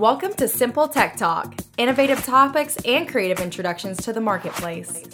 Welcome to Simple Tech Talk, innovative topics and creative introductions to the marketplace.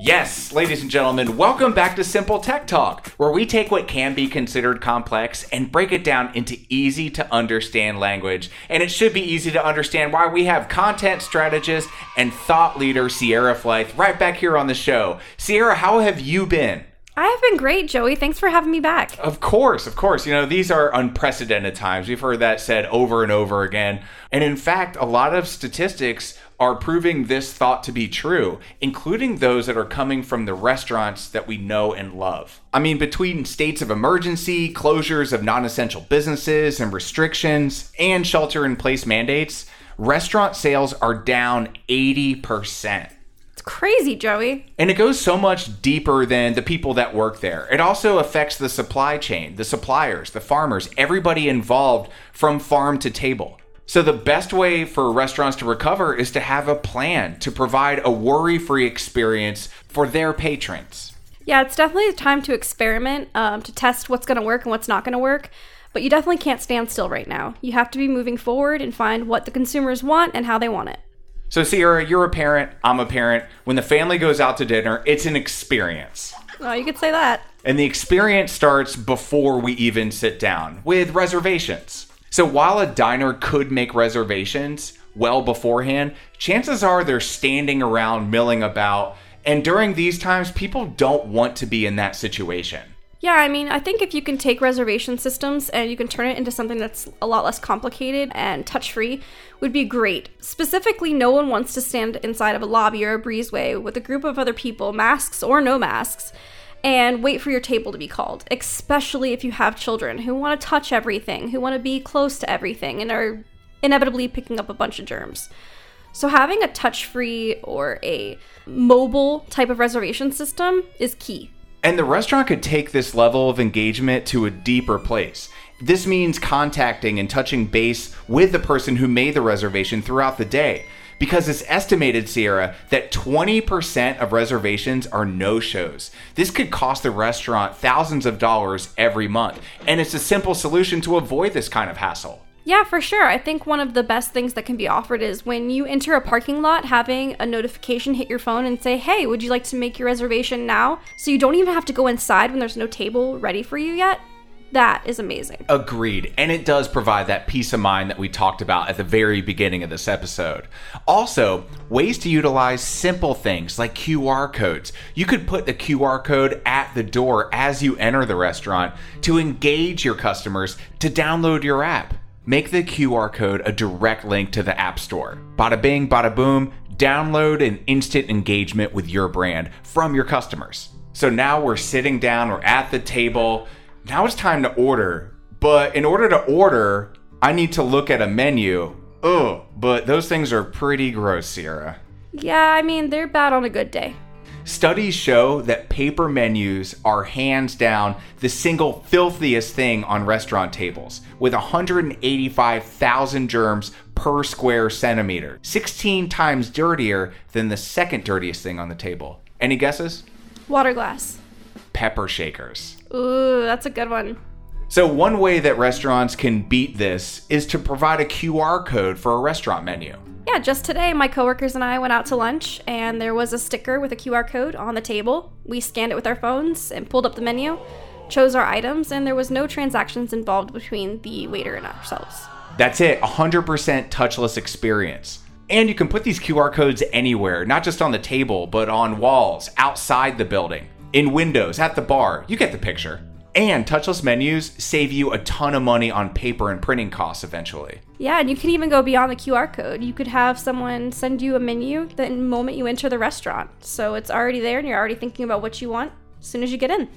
Yes, ladies and gentlemen, welcome back to Simple Tech Talk, where we take what can be considered complex and break it down into easy to understand language. And it should be easy to understand why we have content strategist and thought leader Sierra Flaith right back here on the show. Sierra, how have you been? I have been great, Joey. Thanks for having me back. Of course. You know, these are unprecedented times. We've heard that said over and over again. And in fact, a lot of statistics are proving this thought to be true, including those that are coming from the restaurants that we know and love. I mean, between states of emergency, closures of non-essential businesses and restrictions, and shelter-in-place mandates, restaurant sales are down 80%. Crazy, Joey. And it goes so much deeper than the people that work there. It also affects the supply chain, the suppliers, the farmers, everybody involved from farm to table. So the best way for restaurants to recover is to have a plan to provide a worry-free experience for their patrons. Yeah, it's definitely time to experiment, to test what's going to work and what's not going to work. But you definitely can't stand still right now. You have to be moving forward and find what the consumers want and how they want it. So Sierra, you're a parent, I'm a parent. When the family goes out to dinner, it's an experience. Oh, you could say that. And the experience starts before we even sit down with reservations. So while a diner could make reservations well beforehand, chances are they're standing around milling about. And during these times, people don't want to be in that situation. Yeah, I mean, I think if you can take reservation systems and you can turn it into something that's a lot less complicated and touch-free would be great. Specifically, no one wants to stand inside of a lobby or a breezeway with a group of other people, masks or no masks, and wait for your table to be called, especially if you have children who want to touch everything, who want to be close to everything, and are inevitably picking up a bunch of germs. So having a touch-free or a mobile type of reservation system is key. And the restaurant could take this level of engagement to a deeper place. This means contacting and touching base with the person who made the reservation throughout the day. Because it's estimated, Sierra, that 20% of reservations are no-shows. This could cost the restaurant thousands of dollars every month. And it's a simple solution to avoid this kind of hassle. Yeah, for sure. I think one of the best things that can be offered is when you enter a parking lot, having a notification hit your phone and say, hey, would you like to make your reservation now? So you don't even have to go inside when there's no table ready for you yet. That is amazing. Agreed. And it does provide that peace of mind that we talked about at the very beginning of this episode. Also, ways to utilize simple things like QR codes. You could put the QR code at the door as you enter the restaurant to engage your customers to download your app. Make the QR code a direct link to the App Store. Bada bing, bada boom, download an instant engagement with your brand from your customers. So now we're sitting down, we're at the table. Now it's time to order. But in order to order, I need to look at a menu. Ugh, but those things are pretty gross, Sierra. Yeah, I mean, they're bad on a good day. Studies show that paper menus are hands down the single filthiest thing on restaurant tables, with 185,000 germs per square centimeter, 16 times dirtier than the second dirtiest thing on the table. Any guesses? Water glass. Pepper shakers. Ooh, that's a good one. So one way that restaurants can beat this is to provide a QR code for a restaurant menu. Yeah, just today, my coworkers and I went out to lunch, and there was a sticker with a QR code on the table. We scanned it with our phones and pulled up the menu, chose our items, and there was no transactions involved between the waiter and ourselves. That's it, 100% touchless experience. And you can put these QR codes anywhere, not just on the table, but on walls, outside the building, in windows, at the bar. You get the picture. And touchless menus save you a ton of money on paper and printing costs eventually. Yeah, and you can even go beyond the QR code. You could have someone send you a menu the moment you enter the restaurant. So it's already there and you're already thinking about what you want as soon as you get in.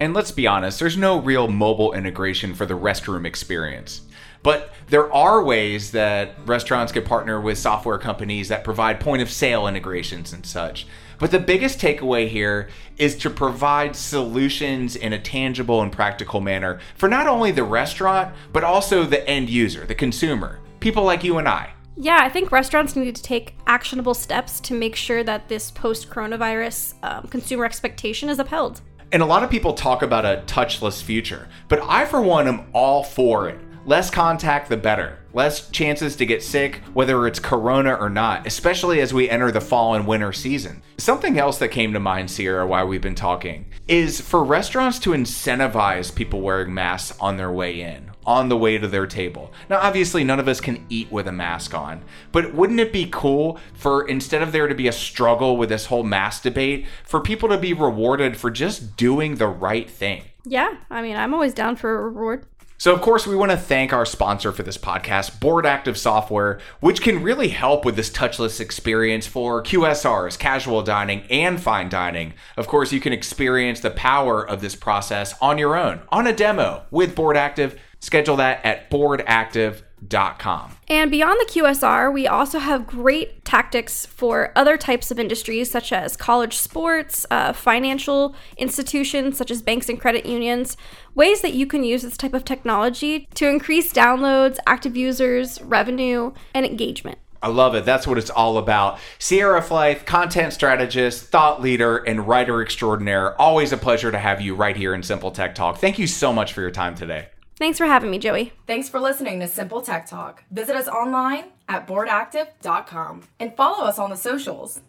And let's be honest, there's no real mobile integration for the restroom experience. But there are ways that restaurants could partner with software companies that provide point-of-sale integrations and such. But the biggest takeaway here is to provide solutions in a tangible and practical manner for not only the restaurant, but also the end user, the consumer, people like you and I. Yeah, I think restaurants need to take actionable steps to make sure that this post-coronavirus consumer expectation is upheld. And a lot of people talk about a touchless future, but I, for one, am all for it. less contact, the better. Less chances to get sick, whether it's corona or not, especially as we enter the fall and winter season. Something else that came to mind, Sierra, while we've been talking, is for restaurants to incentivize people wearing masks on their way in, on the way to their table. Now, obviously, none of us can eat with a mask on, but wouldn't it be cool for, instead of there to be a struggle with this whole mask debate, for people to be rewarded for just doing the right thing? Yeah, I mean, I'm always down for a reward. So, of course, we want to thank our sponsor for this podcast, BoardActive Software, which can really help with this touchless experience for QSRs, casual dining, and fine dining. Of course, you can experience the power of this process on your own, on a demo with BoardActive. Schedule that at boardactive.com. And beyond the QSR, we also have great tactics for other types of industries, such as college sports, financial institutions, such as banks and credit unions, ways that you can use this type of technology to increase downloads, active users, revenue, and engagement. I love it. That's what it's all about. Sierra Flaith, content strategist, thought leader, and writer extraordinaire. Always a pleasure to have you right here in Simple Tech Talk. Thank you so much for your time today. Thanks for having me, Joey. Thanks for listening to Simple Tech Talk. Visit us online at boardactive.com and follow us on the socials.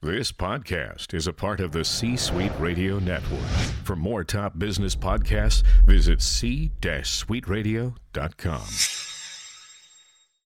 This podcast is a part of the C-Suite Radio Network. For more top business podcasts, visit c-suiteradio.com.